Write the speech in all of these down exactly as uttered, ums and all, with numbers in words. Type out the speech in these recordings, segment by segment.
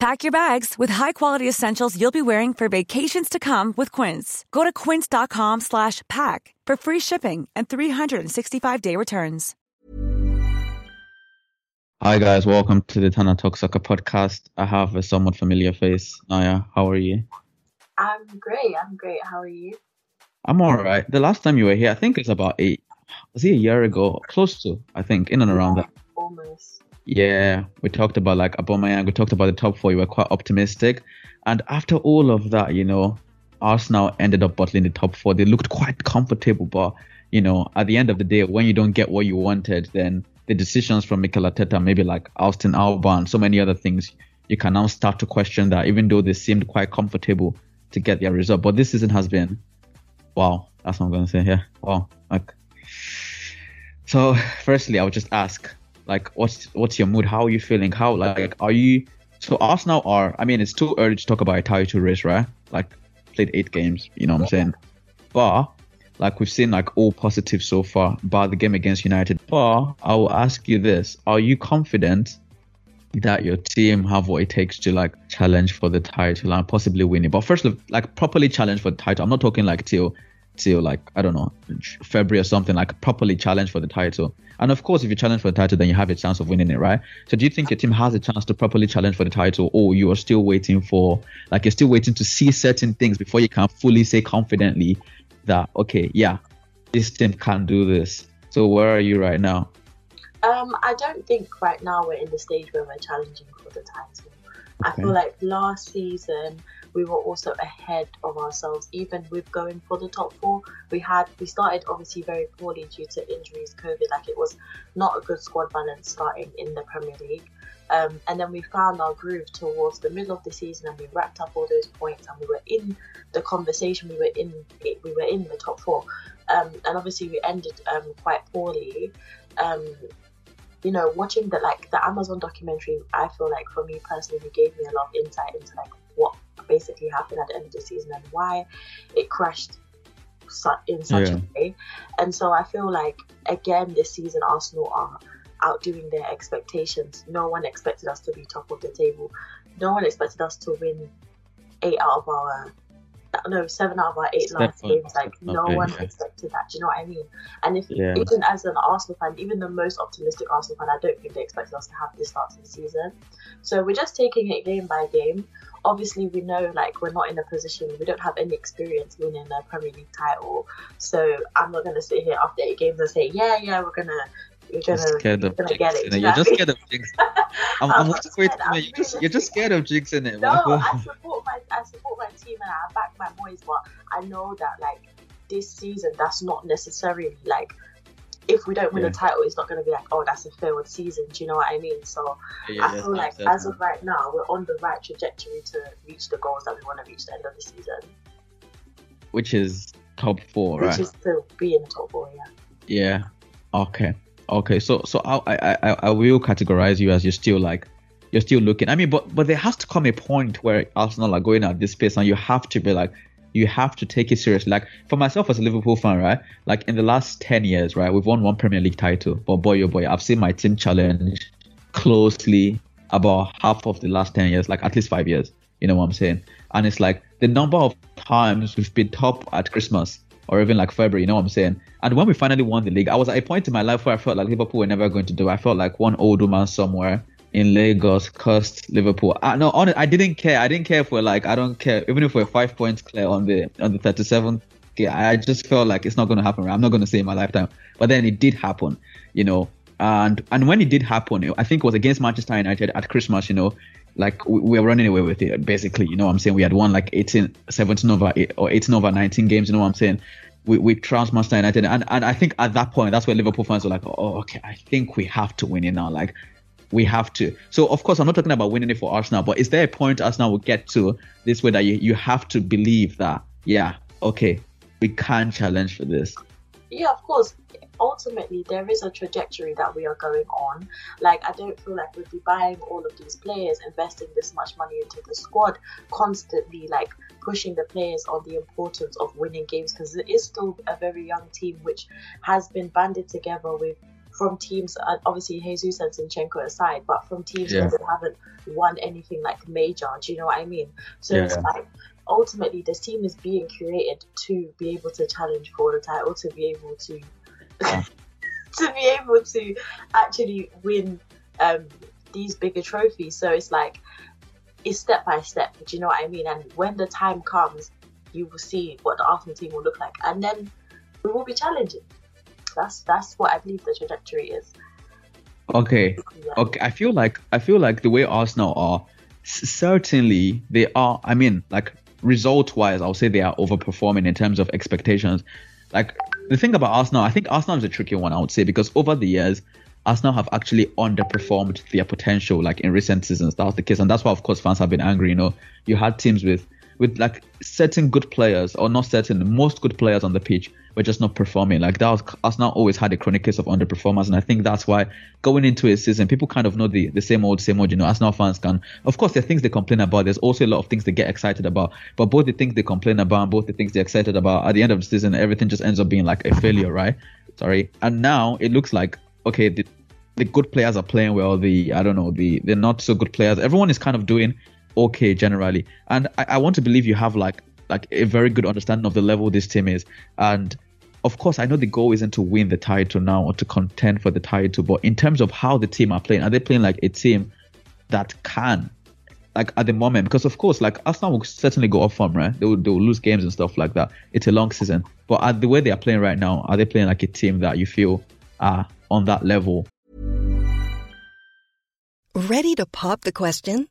Pack your bags with high-quality essentials you'll be wearing for vacations to come with Quince. Go to quince.com slash pack for free shipping and three sixty-five day returns. Hi, guys. Welcome to the Tana Tokusaka podcast. I have a somewhat familiar face. Naya, how are you? I'm great. I'm great. How are you? I'm all right. The last time you were here, I think it's about eight. Was it a year ago? Close to, I think, in and around that. Almost. Yeah, we talked about like Aubameyang, we talked about the top four, you were quite optimistic. And after all of that, you know, Arsenal ended up bottling the top four. They looked quite comfortable, but, you know, at the end of the day, when you don't get what you wanted, then the decisions from Mikel Arteta, maybe like Austin Alba and so many other things, you can now start to question that, even though they seemed quite comfortable to get their result. But this season has been, wow, that's what I'm going to say here. Yeah. Wow. Like, so, firstly, I would just ask, Like, what's what's your mood? How are you feeling? How, like, are you... So, Arsenal are... I mean, it's too early to talk about a title race, right? Like, played eight games, you know what I'm saying? But, like, we've seen, like, all positive so far, bar the game against United. But, I will ask you this. Are you confident that your team have what it takes to, like, challenge for the title and possibly win it? But first, like, properly challenge for the title. I'm not talking, like, till... till like I don't know February or something, like properly challenge for the title. And of course, if you challenge for the title, then you have a chance of winning it, right? So do you think your team has a chance to properly challenge for the title, or you are still waiting for like you're still waiting to see certain things before you can fully say confidently that okay, yeah, this team can do this? So where are you right now? um I don't think right now we're in the stage where we're challenging for the title. Okay. I feel like last season we were also ahead of ourselves, even with going for the top four. We had we started obviously very poorly due to injuries, COVID. Like, it was not a good squad balance starting in the Premier League. Um, and then we found our groove towards the middle of the season, and we wrapped up all those points, and we were in the conversation. We were in it, we were in the top four, um, and obviously we ended um, quite poorly. Um, You know, watching the like the Amazon documentary, I feel like for me personally gave me a lot of insight into like what basically happened at the end of the season and why it crashed in such yeah. a way. And so I feel like again this season Arsenal are outdoing their expectations. No one expected us to be top of the table. No one expected us to win eight out of our no seven out of our eight last games. Like no okay, one yeah. expected that. Do you know what I mean? And if yeah. even as an Arsenal fan, even the most optimistic Arsenal fan, I don't think they expected us to have this start to the season. So we're just taking it game by game. Obviously, we know like we're not in a position. We don't have any experience winning a Premier League title. So I'm not gonna sit here after eight games and say yeah, yeah, we're gonna you're gonna, scared you're of gonna get it. You you're just scared of jinx. I'm, I'm, I'm just scared. I'm you're, just, you're just scared of jinx in it. No, I support my I support my team and I back my boys, but I know that like this season, that's not necessarily like if we don't win yeah. a title, it's not going to be like, oh, that's a failed season. Do you know what I mean? So yeah, I feel like as of right now, we're on the right trajectory to reach the goals that we want to reach the end of the season, which is top four, right? Which is to be in the top four, yeah. Yeah. Okay. Okay, so so I I I will categorize you as you're still like you're still looking. I mean, but but there has to come a point where Arsenal are going at this pace, and you have to be like, you have to take it seriously. Like for myself as a Liverpool fan, right? Like in the last ten years, right, we've won one Premier League title. But boy, oh boy, I've seen my team challenge closely about half of the last ten years, like at least five years. You know what I'm saying? And it's like the number of times we've been top at Christmas or even like February, you know what I'm saying? And when we finally won the league, I was at a point in my life where I felt like Liverpool were never going to do it. I felt like one old woman somewhere in Lagos cursed Liverpool. I, no, honest, I didn't care. I didn't care if we're like, I don't care. Even if we're five points clear on the on the thirty-seventh, I just felt like it's not going to happen. Right? I'm not going to say in my lifetime. But then it did happen, you know. And and when it did happen, I think it was against Manchester United at Christmas, you know, like we, we were running away with it, basically. You know what I'm saying? We had won like eighteen, seventeen over eight, or eighteen over nineteen games. You know what I'm saying? We, we trounced Manchester United. And, and I think at that point, that's where Liverpool fans were like, oh, okay, I think we have to win it now. Like, we have to. So, of course, I'm not talking about winning it for Arsenal, but is there a point Arsenal will get to this way that you, you have to believe that, yeah, okay, we can challenge for this? Yeah, of course. Ultimately, there is a trajectory that we are going on. Like, I don't feel like we'd be buying all of these players, investing this much money into the squad, constantly like pushing the players on the importance of winning games, because it is still a very young team which has been banded together with from teams, obviously Jesus and Zinchenko aside, but from teams yeah. that haven't won anything like major. Do you know what I mean? So yeah. it's like, ultimately, this team is being curated to be able to challenge for the title, to be able to yeah. to be able to actually win um, these bigger trophies. So it's like, it's step by step. Do you know what I mean? And when the time comes, you will see what the Arsenal team will look like, and then we will be challenging. That's that's what I believe the trajectory is. Okay, yeah. okay. I feel like I feel like the way Arsenal are, c- certainly they are. I mean, like result-wise, I'll say they are overperforming in terms of expectations. Like the thing about Arsenal, I think Arsenal is a tricky one. I would say because over the years, Arsenal have actually underperformed their potential. Like in recent seasons, that was the case, and that's why, of course, fans have been angry. You know, you had teams with. with like certain good players or not certain, most good players on the pitch were just not performing. Like that was, Arsenal always had a chronic case of underperformance. And I think that's why going into a season, people kind of know the, the same old, same old, you know, Arsenal fans can, of course, there are things they complain about. There's also a lot of things they get excited about, but both the things they complain about and both the things they're excited about at the end of the season, everything just ends up being like a failure, right? Sorry. And now it looks like, okay, the, the good players are playing well. The, I don't know, the, the not so good players, everyone is kind of doing okay generally, and I, I want to believe you have like like a very good understanding of the level this team is. And of course I know the goal isn't to win the title now or to contend for the title, but in terms of how the team are playing, are they playing like a team that can, like at the moment, because of course like Arsenal will certainly go off form, right? They will, they will lose games and stuff like that. It's a long season, but at the way they are playing right now, are they playing like a team that you feel are on that level? Ready to pop the question?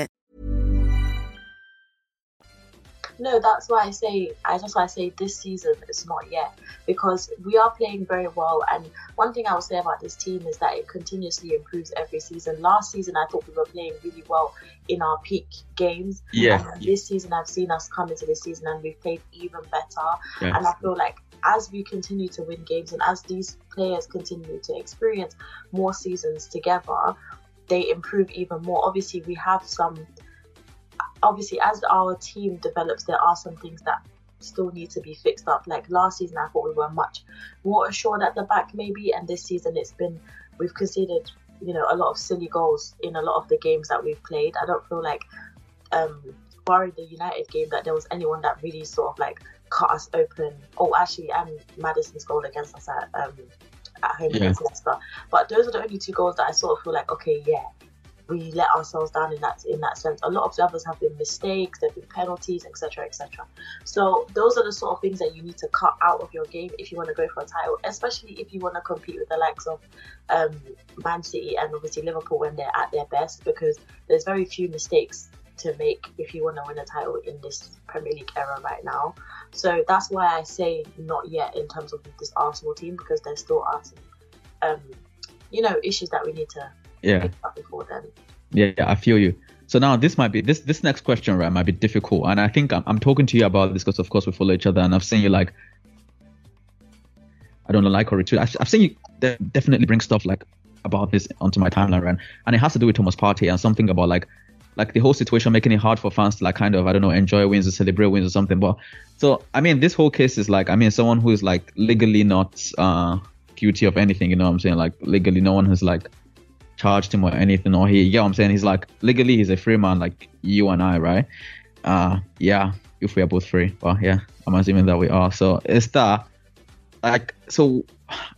No, that's why I say, that's why I say this season is not yet, because we are playing very well. And one thing I will say about this team is that it continuously improves every season. Last season, I thought we were playing really well in our peak games. Yeah. And this season, I've seen us come into this season and we've played even better. Yes. And I feel like as we continue to win games and as these players continue to experience more seasons together, they improve even more. Obviously, we have some... Obviously, as our team develops, there are some things that still need to be fixed up. Like last season, I thought we were much more assured at the back, maybe. And this season, it's been, we've conceded, you know, a lot of silly goals in a lot of the games that we've played. I don't feel like, um, barring the United game, that there was anyone that really sort of like cut us open. Oh, actually, and Madison's goal against us at um, at home yeah. against Leicester. But those are the only two goals that I sort of feel like, okay, yeah, we let ourselves down in that in that sense. A lot of the others have been mistakes, there have been penalties, et cetera, et cetera. So those are the sort of things that you need to cut out of your game if you want to go for a title, especially if you want to compete with the likes of um, Man City and obviously Liverpool when they're at their best, because there's very few mistakes to make if you want to win a title in this Premier League era right now. So that's why I say not yet in terms of this Arsenal team, because there still are some, um, you know, issues that we need to yeah. pick up before then. Yeah, I feel you. So now this might be, this this next question, right, might be difficult. And I think I'm, I'm talking to you about this because, of course, we follow each other, and I've seen you like, I don't know, like or retweet. I've seen you de- definitely bring stuff like about this onto my timeline, right? And it has to do with Thomas Partey and something about like, like the whole situation making it hard for fans to like kind of, I don't know, enjoy wins or celebrate wins or something. But so, I mean, this whole case is like, I mean, someone who is like legally not uh, guilty of anything, you know what I'm saying? Like legally, no one has like charged him or anything, or he, you know what I'm saying? He's like, legally, he's a free man, like you and I, right? Uh, yeah, if we are both free. Well, yeah, I'm assuming that we are. So it's that, like, so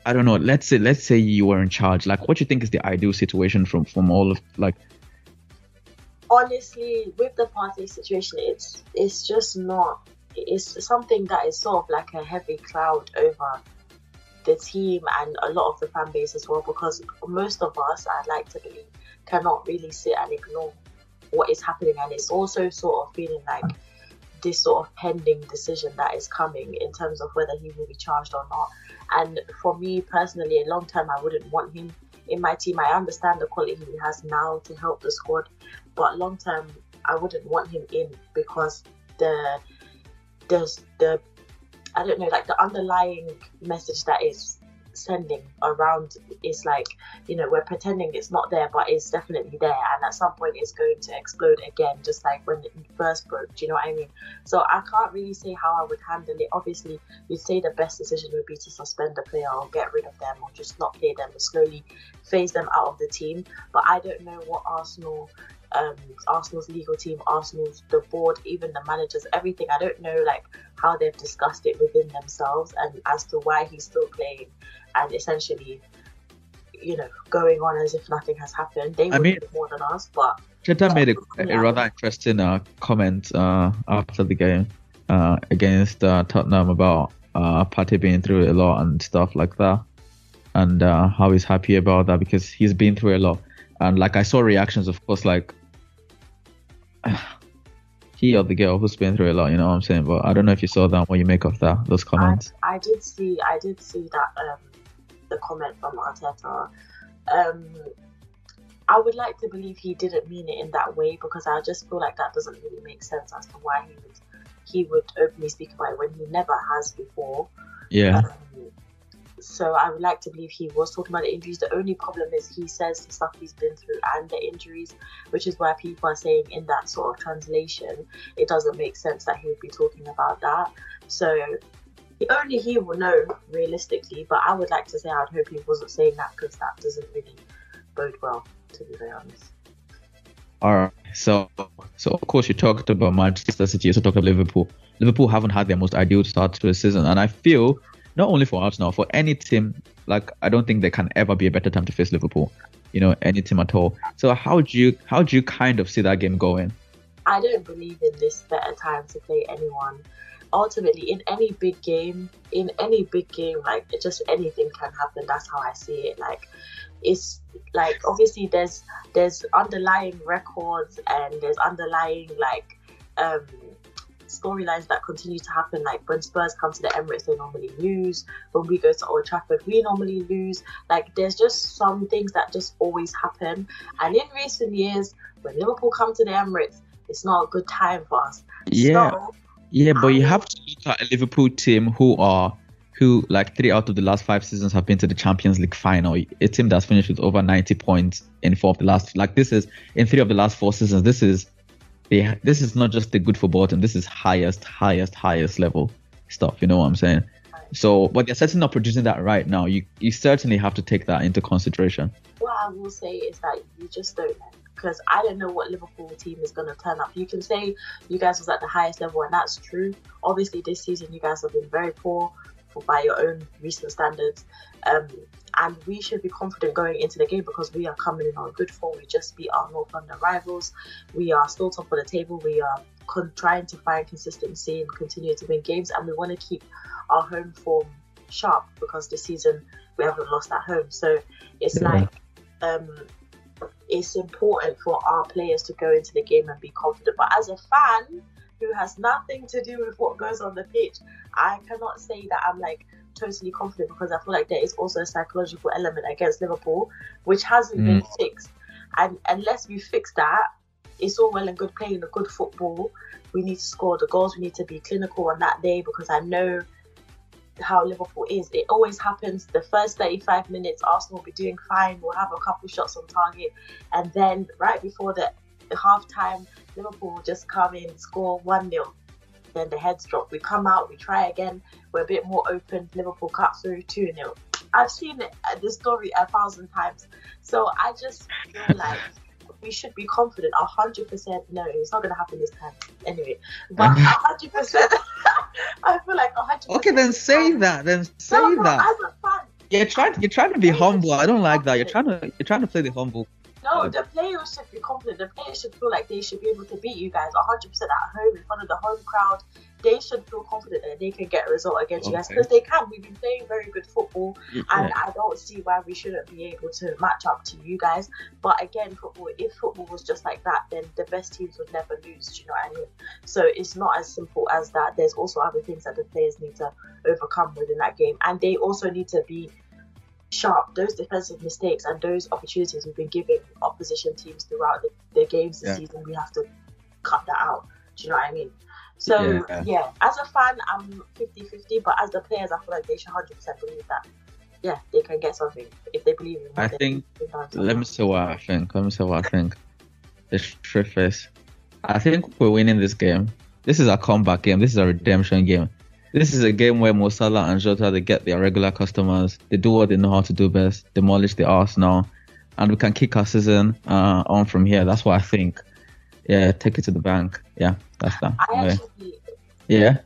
I don't know, let's say, let's say you were in charge. Like, what do you think is the ideal situation from, from all of like, honestly, with the Partey situation, it's it's just not. It's something that is sort of like a heavy cloud over the team and a lot of the fan base as well, because most of us, I'd like to believe, cannot really sit and ignore what is happening. And it's also sort of feeling like this sort of pending decision that is coming in terms of whether he will be charged or not. And for me personally, in long term, I wouldn't want him in my team. I understand the quality he has now to help the squad, but long term, I wouldn't want him in because the there's the I don't know, like the underlying message that is sending around is like, you know, we're pretending it's not there, but it's definitely there, and at some point it's going to explode again, just like when it first broke. Do you know what I mean? So I can't really say how I would handle it. Obviously, you'd say the best decision would be to suspend the player or get rid of them or just not play them and slowly phase them out of the team. But I don't know what Arsenal, um, Arsenal's legal team, Arsenal's the board, even the managers, everything. I don't know like how they've discussed it within themselves and as to why he's still playing and essentially, you know, going on as if nothing has happened. They I mean, would be more than us, but... Jota made a, yeah. a rather interesting uh, comment uh, after the game uh, against uh, Tottenham about uh, Partey being through a lot and stuff like that, and uh, how he's happy about that because he's been through a lot. And, like, I saw reactions, of course, like... he or the girl who's been through a lot, you know what I'm saying? But I don't know if you saw that, what you make of that, those comments. I, I did see, I did see that... Um, the comment from Arteta. Um, I would like to believe he didn't mean it in that way, because I just feel like that doesn't really make sense as to why he would he would openly speak about it when he never has before. Yeah. Um, so I would like to believe he was talking about the injuries. The only problem is he says the stuff he's been through and the injuries, which is why people are saying in that sort of translation, it doesn't make sense that he would be talking about that. So only he will know realistically, but I would like to say I'd hope he wasn't saying that, because that doesn't really bode well, to be very honest. Alright, so so of course you talked about Manchester City, you also talked about Liverpool. Liverpool haven't had their most ideal start to the season, and I feel not only for Arsenal, for any team, like I don't think there can ever be a better time to face Liverpool, you know, any team at all. So how do you how do you kind of see that game going? I don't believe in this better time to play anyone. Ultimately, in any big game, in any big game, like just anything can happen. That's how I see it. Like it's like obviously there's there's underlying records and there's underlying like um, storylines that continue to happen. Like when Spurs come to the Emirates, they normally lose. When we go to Old Trafford, we normally lose. Like there's just some things that just always happen. And in recent years, when Liverpool come to the Emirates, it's not a good time for us. Yeah. So, Yeah, but you have to look at a Liverpool team who are, who like three out of the last five seasons have been to the Champions League final. A team that's finished with over ninety points in four of the last, like this is in three of the last four seasons. This is, they, this is not just the good football team. This is highest, highest, highest level stuff. You know what I'm saying? So, but they're certainly not producing that right now. You you certainly have to take that into consideration. What I will say is that you just don't know. because I don't know what Liverpool team is going to turn up. You can say you guys was at the highest level, and that's true. Obviously, this season you guys have been very poor by your own recent standards. Um, and we should be confident going into the game because we are coming in on good form. We just beat our North London rivals. We are still top of the table. We are con- trying to find consistency and continue to win games. And we want to keep our home form sharp because this season we haven't lost at home. So it's yeah. like um, it's important for our players to go into the game and be confident. But as a fan who has nothing to do with what goes on the pitch, I cannot say that I'm like totally confident because I feel like there is also a psychological element against Liverpool which hasn't mm. been fixed, and unless we fix that, it's all well and good playing a good football. We need to score the goals, we need to be clinical on that day, because I know how Liverpool is. It always happens. The first thirty-five minutes Arsenal will be doing fine, we'll have a couple shots on target, and then right before the half time Liverpool just come in, score one nil, then the heads drop, we come out, we try again, we're a bit more open, Liverpool cut through two nil. I've seen it, this story a thousand times, so I just feel like we should be confident one hundred percent. No, it's not going to happen this time anyway, but one hundred percent I feel like one hundred percent. Okay, then say that then say no, no, that as a fan, you're trying, you're trying to be humble. I don't like that. You're trying to you're trying to play the humble. No, the players should be confident. The players should feel like they should be able to beat you guys one hundred percent at home in front of the home crowd. They should feel confident that they can get a result against okay. you guys, because they can. We've been playing very good football, yeah. and I don't see why we shouldn't be able to match up to you guys. But again, football, if football was just like that, then the best teams would never lose. Do you know what I mean? So it's not as simple as that. There's also other things that the players need to overcome within that game, and they also need to be sharp. Those defensive mistakes and those opportunities we've been giving opposition teams throughout the, the games this yeah. season, we have to cut that out. Do you know what I mean? So yeah, yeah as a fan I'm fifty-fifty, but as the players I feel like they should one hundred percent believe that yeah they can get something if they believe in what I they think let me see what I think let me see what I think the truth is, I think we're winning this game. This is our comeback game. This is our redemption game. This is a game where Mo Salah and Jota, they get their regular customers. They do what they know how to do best, demolish the Arsenal, and we can kick our season uh, on from here. That's what I think. Yeah, take it to the bank. Yeah, that's that. I actually, yeah.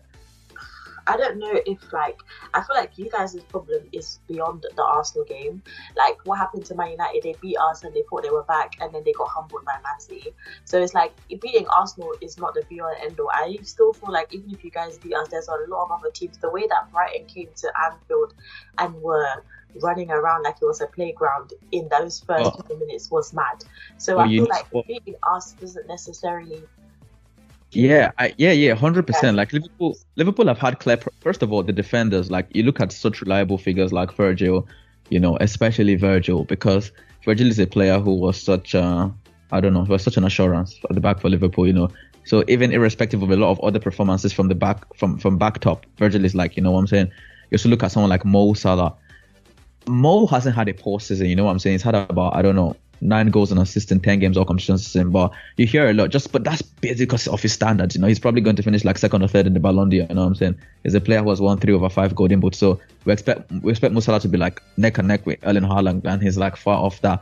I don't know if like I feel like you guys' problem is beyond the Arsenal game. Like what happened to Man United? They beat us and they thought they were back, and then they got humbled by Man City. So it's like beating Arsenal is not the be all and end all. I still feel like even if you guys beat us, there's a lot of other teams. The way that Brighton came to Anfield and were running around like it was a playground in those first oh. few minutes was mad. So well, I feel like what? beating us doesn't necessarily. Yeah, I, yeah, yeah, one hundred percent. Like Liverpool, Liverpool have had clear. First of all, the defenders. Like you look at such reliable figures like Virgil, you know, especially Virgil, because Virgil is a player who was such, uh, I don't know, was such an assurance at the back for Liverpool. You know, so even irrespective of a lot of other performances from the back, from from back top, Virgil is like, you know what I'm saying. You also look at someone like Mo Salah. Mo hasn't had a poor season. You know what I'm saying. He's had about, I don't know, nine goals and assists in ten games all competitions, but you hear a lot just but that's basically because of his standards. You know, he's probably going to finish like second or third in the Ballon d'Or. You know what I'm saying? He's a player who has won three over five Golden Boots, so we expect we expect Mo Salah to be like neck and neck with Erling Haaland, and he's like far off that.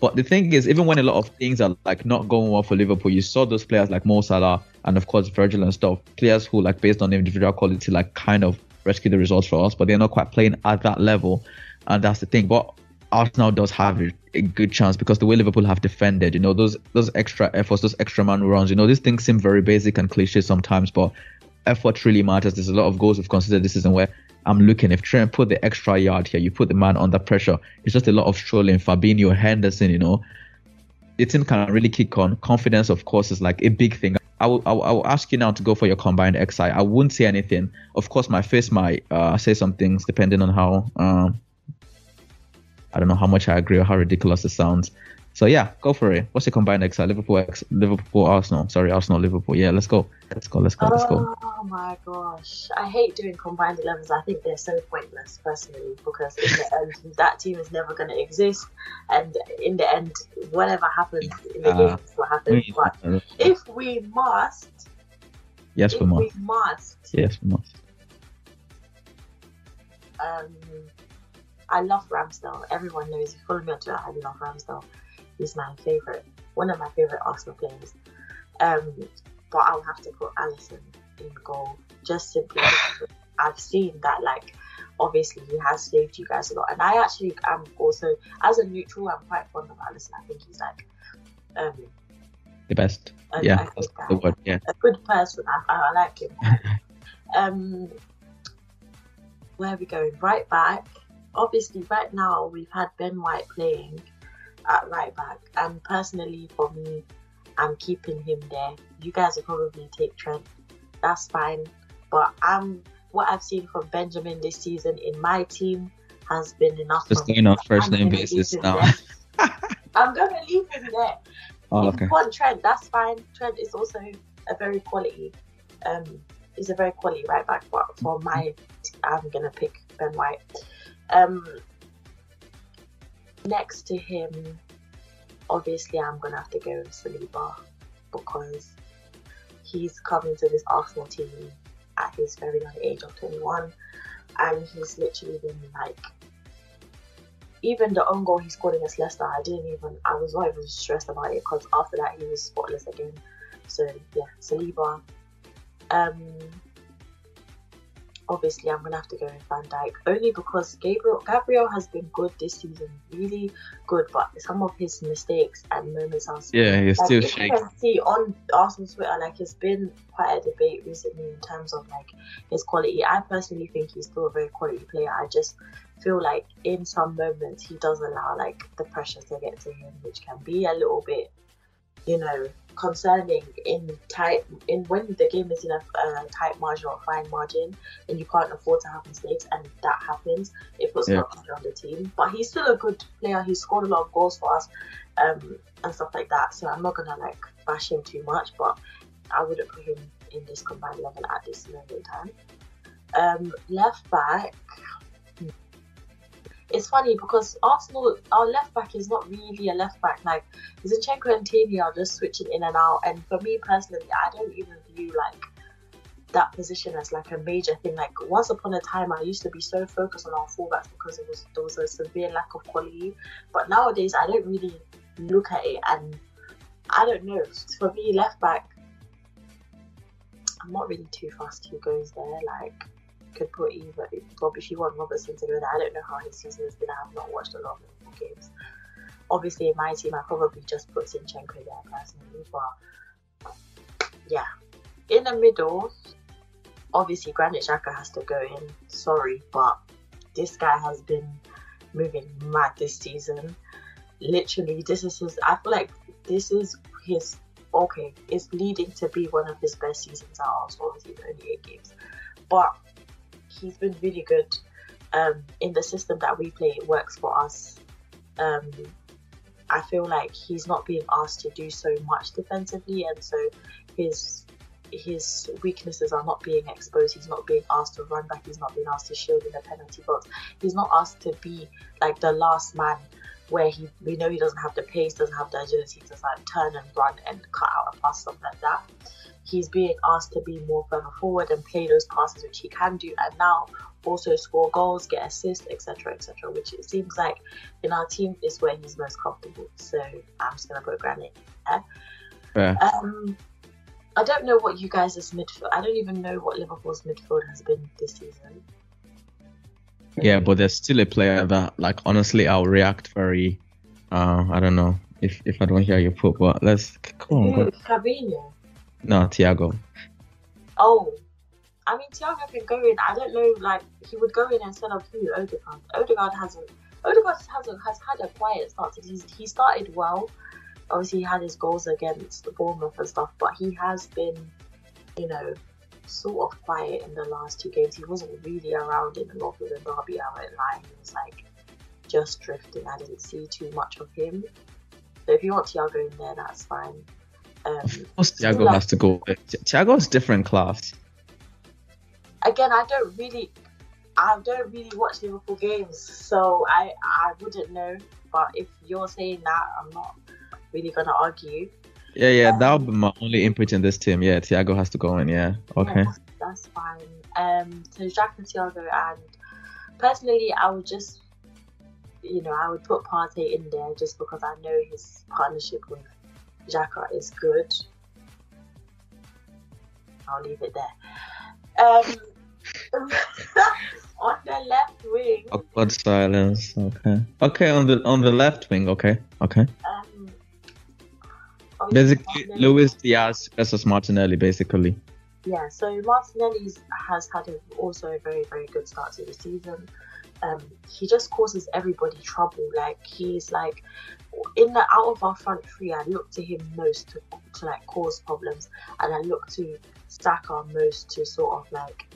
But the thing is, even when a lot of things are like not going well for Liverpool, you saw those players like Mo Salah and of course Virgil and stuff, players who like based on individual quality like kind of rescue the results for us, but they're not quite playing at that level, and that's the thing. But Arsenal does have a, a good chance because the way Liverpool have defended, you know, those those extra efforts, those extra man runs, you know, these things seem very basic and cliche sometimes, but effort really matters. There's a lot of goals we've considered this season where I'm looking, if Trent put the extra yard here, you put the man under pressure. It's just a lot of strolling, Fabinho, Henderson, you know. The team can really kick on. Confidence, of course, is like a big thing. I will, I will, I will ask you now to go for your combined X I. I won't say anything. Of course, my face might uh, say some things depending on how... Um, I don't know how much I agree or how ridiculous it sounds. So yeah, go for it. What's your combined X I? Liverpool X, Liverpool Arsenal. Sorry, Arsenal Liverpool. Yeah, let's go. Let's go. Let's go. Let's go. Oh my gosh, I hate doing combined elevens. I think they're so pointless personally, because in the end that team is never going to exist, and in the end, whatever happens in the uh, game will happen. But if we must, yes, we must. we must. Yes, we must. Um. I love Ramsdale. Everyone knows. If you follow me on Twitter, I love Ramsdale. He's my favourite. one of my favourite Arsenal players. Um, but I'll have to put Alisson in goal, just simply. I've seen that, like, obviously he has saved you guys a lot, and I actually am also, as a neutral, I'm quite fond of Alisson. I think he's like um, the best. I, yeah, I that's that, the word. Yeah, a good person. I, I like him. um, where are we going? Right back. Obviously, right now we've had Ben White playing at right back, and personally for me, I'm keeping him there. You guys will probably take Trent. That's fine. But I'm, what I've seen from Benjamin this season in my team has been enough. Just doing on first name basis now. I'm going to leave him there. Oh, if okay. you want Trent, that's fine. Trent is also a very quality, um, is a very quality right back. But for my, I'm going to pick Ben White. Um, next to him, obviously I'm going to have to go with Saliba, because he's coming to this Arsenal team at his very young age of twenty-one, and he's literally been like, even the own goal he scored against Leicester, I didn't even, I was not even stressed about it, because after that he was spotless again. So yeah, Saliba. Um, obviously I'm going to have to go with Van Dijk, only because Gabriel, Gabriel has been good this season, really good, but some of his mistakes and moments are still, yeah, he's like, still shaking. You can see on Arsenal Twitter, like, it's been quite a debate recently in terms of like his quality. I personally think he's still a very quality player. I just feel like in some moments he does allow like the pressure to get to him, which can be a little bit, you know, concerning in tight in when the game is in a uh, tight margin or fine margin, and you can't afford to have mistakes, and that happens, it puts yeah. pressure on the team. But he's still a good player. He scored a lot of goals for us, um, and stuff like that. So I'm not gonna like bash him too much, but I wouldn't put him in this combined eleven at this moment in time. Um, left back. It's funny because Arsenal, our left back is not really a left back. Like Zinchenko and Tini are just switching in and out. And for me personally, I don't even view like that position as like a major thing. Like once upon a time, I used to be so focused on our fullbacks because it was there was a severe lack of quality. But nowadays, I don't really look at it, and I don't know. For me, left back, I'm not really too fussed who goes there. Like. Could put either Rob if you want Robertson to go there. I don't know how his season has been. I have not watched a lot of games. Obviously, in my team, I probably just put Zinchenko there personally. But yeah, in the middle, obviously Granit Xhaka has to go in. Sorry, but this guy has been moving mad this season. Literally, this is his. I feel like this is his. Okay, it's leading to be one of his best seasons at Arsenal. Obviously, only eight games, but he's been really good. Um, in the system that we play, it works for us. Um, I feel like he's not being asked to do so much defensively, and so his his weaknesses are not being exposed. He's not being asked to run back. He's not being asked to shield in the penalty box. He's not asked to be like the last man, where he we know he doesn't have the pace, doesn't have the agility to like turn and run and cut out a pass, something like that. He's being asked to be more further forward and play those passes, which he can do, and now also score goals, get assists, etc, etc, which it seems like in our team is where he's most comfortable. So I'm just going to put Granit there. Yeah. Um, I don't know what you guys' midfield, I don't even know what Liverpool's midfield has been this season. Yeah, but there's still a player that, like, honestly, I'll react very, uh, I don't know, if if I don't hear you put, but let's, come on. Go. Fabinho? No, Thiago. Oh, I mean, Thiago can go in. I don't know, like, he would go in instead of who? Ødegaard. Ødegaard hasn't, Ødegaard hasn't, has had a quiet start. He's, he started well. Obviously, he had his goals against Bournemouth and stuff, but he has been, you know, sort of quiet in the last two games. He wasn't really around in a lot of the derby. I won't lie, he was like just drifting. I didn't see too much of him. So if you want Thiago in there, that's fine. Um, of course, Thiago like, has to go. Thiago's different class. Again, I don't really, I don't really watch Liverpool games, so I I wouldn't know. But if you're saying that, I'm not really gonna argue. Yeah, yeah, um, that would be my only input in this team. Yeah, Thiago has to go in, yeah. Okay. Yeah, that's fine. Um, so, Xhaka and Thiago, and personally, I would just, you know, I would put Partey in there just because I know his partnership with Xhaka is good. I'll leave it there. Um, on the left wing. Awkward silence. Okay. Okay. On the on the left wing. Okay. Okay. Um, basically, Luis Diaz versus Martinelli. Basically. Yeah. So Martinelli has had a, also a very very good start to the season. Um, he just causes everybody trouble. Like he's like in the out of our front three, I look to him most to, to like cause problems, and I look to Saka most to sort of like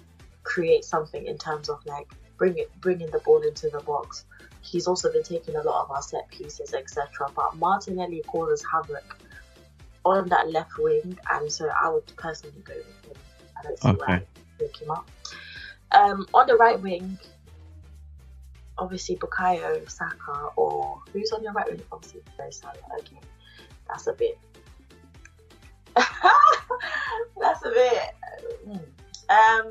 create something in terms of like bring it, bringing the ball into the box. He's also been taking a lot of our set pieces, et cetera. But Martinelli causes havoc on that left wing, and so I would personally go with him. I don't see okay. why I pick him up. Um, on the right wing. Obviously, Bukayo Saka, or who's on your right wing? Obviously, Mo Salah. Okay, that's a bit. that's a bit. Um.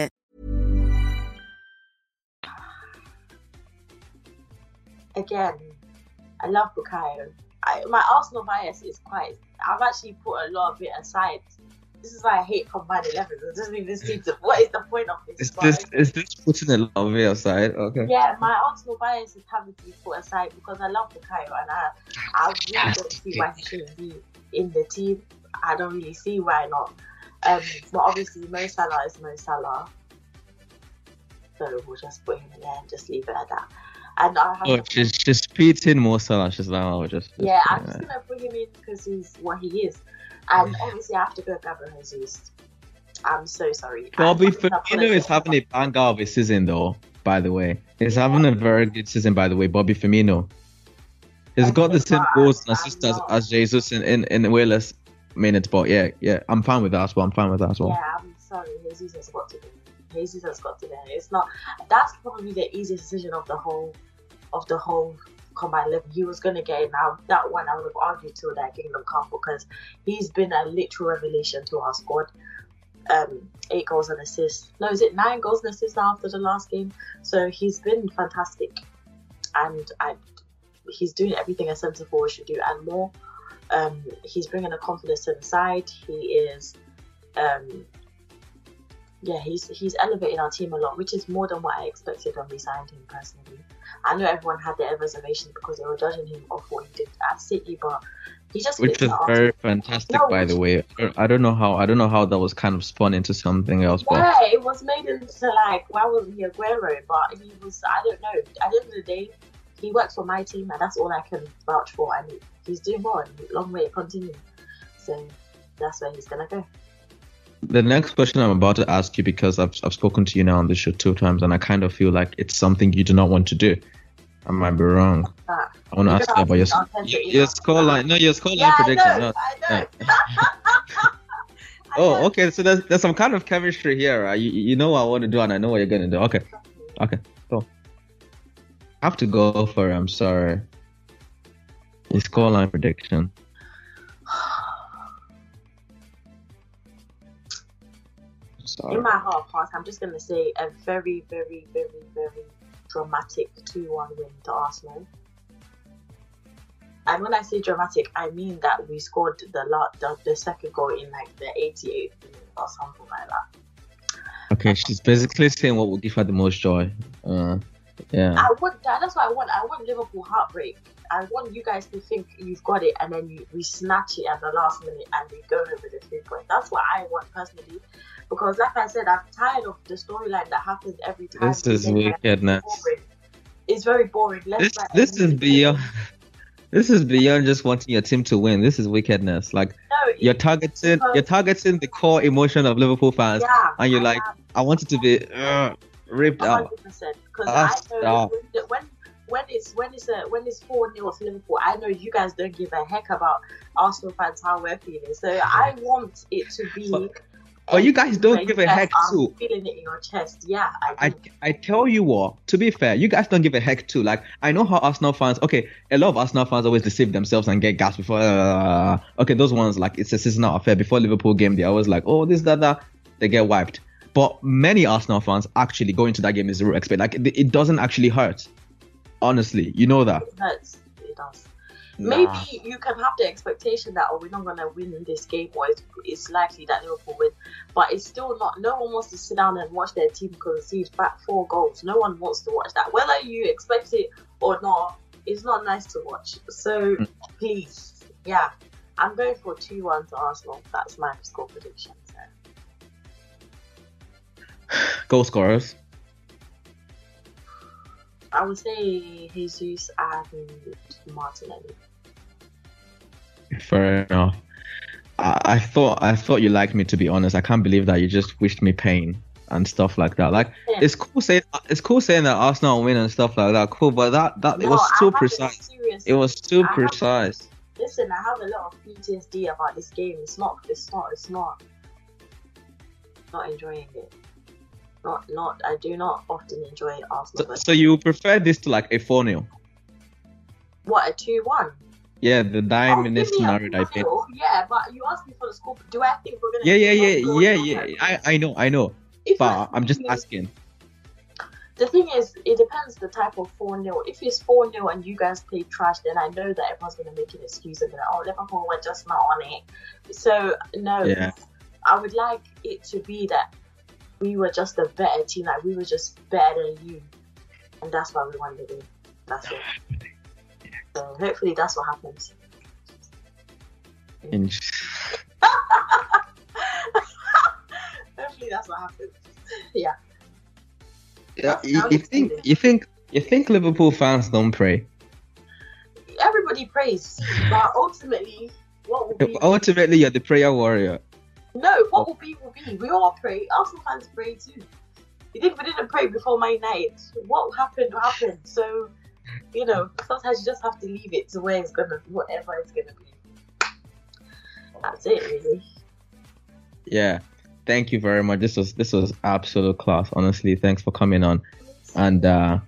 Again, I love Bukayo. I, my Arsenal bias is quite. I've actually put a lot of it aside. This is why I hate combined elevens. It doesn't even seem to. What is the point of this? Is this, is this putting a lot of it aside? Okay. Yeah, my Arsenal bias is having to be put aside because I love Bukayo and I, I really don't see why he shouldn't be in the team. I don't really see why not. Um, but obviously, Mo Salah is Mo Salah. So we'll just put him in there and just leave it at that. And I have oh, to... she's she's beating Mo Salah. She's like, oh, just, just yeah. I'm just gonna put him in because he's what he is, and obviously I have to go Gabriel Jesus. I'm so sorry. Bobby Firmino is having a banger of a season, though. By the way, he's yeah. having a very good season. By the way, Bobby Firmino. He's okay, got the same goals and assists as, as Jesus in in, in way less minutes, but yeah, yeah, I'm fine with that as well. I'm fine with that as well. Yeah, I'm sorry, Jesus has got to be. Jesus has got to there. It's not. That's probably the easiest decision of the whole, of the whole combined level. He was gonna get it now. That one I would have argued till that kingdom come because he's been a literal revelation to our squad. Um, eight goals and assists. No, is it nine goals and assists after the last game? So he's been fantastic, and I, he's doing everything a centre forward should do and more. Um, he's bringing a confidence to the side. He is. Um, Yeah, he's he's elevating our team a lot, which is more than what I expected when we signed him personally. I know everyone had their reservations because they were judging him of what he did at City, but he just which is very fantastic, no, by the way. I don't know how I don't know how that was kind of spun into something else. But... Yeah, it was made into like why wasn't he Aguero? But he was I don't know. At the end of the day, he works for my team, and that's all I can vouch for. I mean, he's doing well, and long way to continue. So that's where he's gonna go. The next question I'm about to ask you, because I've I've spoken to you now on this show two times, and I kind of feel like it's something you do not want to do. I might be wrong. Uh, I want to ask you about your your, your scoreline. No, your scoreline yeah, prediction. I know, no. I know. Yeah. oh, okay. So there's there's some kind of chemistry here, right? You you know what I want to do, and I know what you're gonna do. Okay, okay. Cool. I have to go for. I'm sorry. Your scoreline prediction. Sorry. In my heart, I'm just going to say a very, very, very, very dramatic two one win to Arsenal. And when I say dramatic, I mean that we scored the last, the, the second goal in like the eighty-eighth minute or something like that. Okay, she's basically saying what will give her the most joy. Uh, yeah. I want that. That's what I want. I want Liverpool heartbreak. I want you guys to think you've got it, and then you, we snatch it at the last minute and we go over the three points. That's what I want personally, because like I said, I'm tired of the storyline that happens every time. This is wickedness. It's very boring. Let's this like, this is beyond. This is beyond just wanting your team to win. This is wickedness. Like no, you're targeting, because, you're targeting the core emotion of Liverpool fans, yeah, and you're I like, am. I want it to be uh, ripped out. one hundred percent Because I know when, when when it's when it's a, when it's four nil of Liverpool, I know you guys don't give a heck about Arsenal fans how we're feeling. So I want it to be. But, but you guys don't give a heck too. Feeling it in your chest, yeah. I, I I tell you what. To be fair, you guys don't give a heck too. Like I know how Arsenal fans. Okay, a lot of Arsenal fans always deceive themselves and get gassed before. Uh, okay, those ones like it's a seasonal affair. Before Liverpool game, they're always like, oh this that that. They get wiped. But many Arsenal fans actually go into that game with zero expect. Like it, it doesn't actually hurt. Honestly, you know that. It hurts. It does. Maybe nah. you can have the expectation that, oh, we're not going to win this game, or it's, it's likely that Liverpool win. But it's still not, no one wants to sit down and watch their team concede back four goals. No one wants to watch that. Whether you expect it or not, it's not nice to watch. So, mm. please, yeah, I'm going for two one to Arsenal. That's my score prediction. So. Goal scorers? I would say Jesus and Martinelli. Fair enough. I, I thought I thought you liked me, to be honest. I can't believe that you just wished me pain and stuff like that. Like yeah. it's cool saying it's cool saying that Arsenal win and stuff like that. Cool, but that, that no, it was too precise. It was too I precise. Have, listen, I have a lot of P T S D about this game. It's not. It's not. It's not. Not enjoying it. Not, not. I do not often enjoy Arsenal. So, so you prefer this to like a four nil? What, a two one? Yeah, the nine-minute oh, scenario I picked. Yeah, but you asked me for the score. Do I think we're gonna? Yeah, yeah, yeah, yeah, yeah, yeah. I, I know, I know. If but I'm just asking. The thing is, it depends the type of four nil. If it's four nil and you guys play trash, then I know that everyone's gonna make an excuse and be like, oh, Liverpool were just not on it. So no, yeah. I would like it to be that. We were just a better team, like we were just better than you, and that's why we won the game. That's it. So hopefully that's what happens. hopefully that's what happens. Yeah. Yeah. You, you think? You think? You think Liverpool fans don't pray? Everybody prays, but ultimately, what will be? Ultimately, you're the prayer warrior. No, what will be will be. We all pray. Arsenal fans pray too. You think we didn't pray before Man United? What happened happened. So, you know, sometimes you just have to leave it to where it's gonna, whatever it's gonna be. That's it, really. Yeah. Thank you very much. This was this was absolute class. Honestly, thanks for coming on. And uh,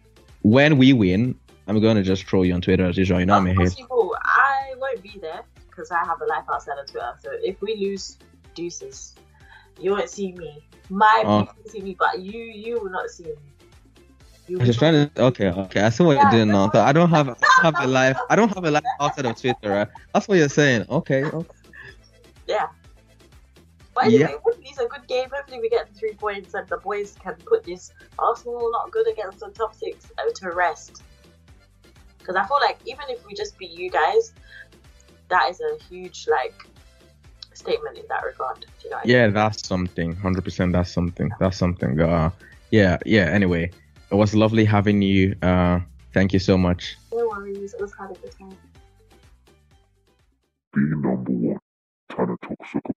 when we win, I'm gonna just throw you on Twitter as usual. You know, I'm here. I won't be there because I have a life outside of Twitter. So if we lose. Deuces, you won't see me. My oh. people see me, but you you will not see me. You I'm just trying to. Okay, okay. I see what yeah, you're doing now. So I don't have have a life. I don't have a life outside of Twitter. Right? That's what you're saying. Okay. okay. Yeah. But anyway, yeah. It's a good game. Hopefully, we get the three points and the boys can put this Arsenal not good against the top six to rest. Because I feel like even if we just beat you guys, that is a huge like. Statement in that regard. You know yeah, I mean? That's something. one hundred percent that's something. That's something. Uh, yeah, yeah. Anyway, it was lovely having you. Uh, thank you so much. No worries. It was hard at the time. Being number one, Tana Tokusaka.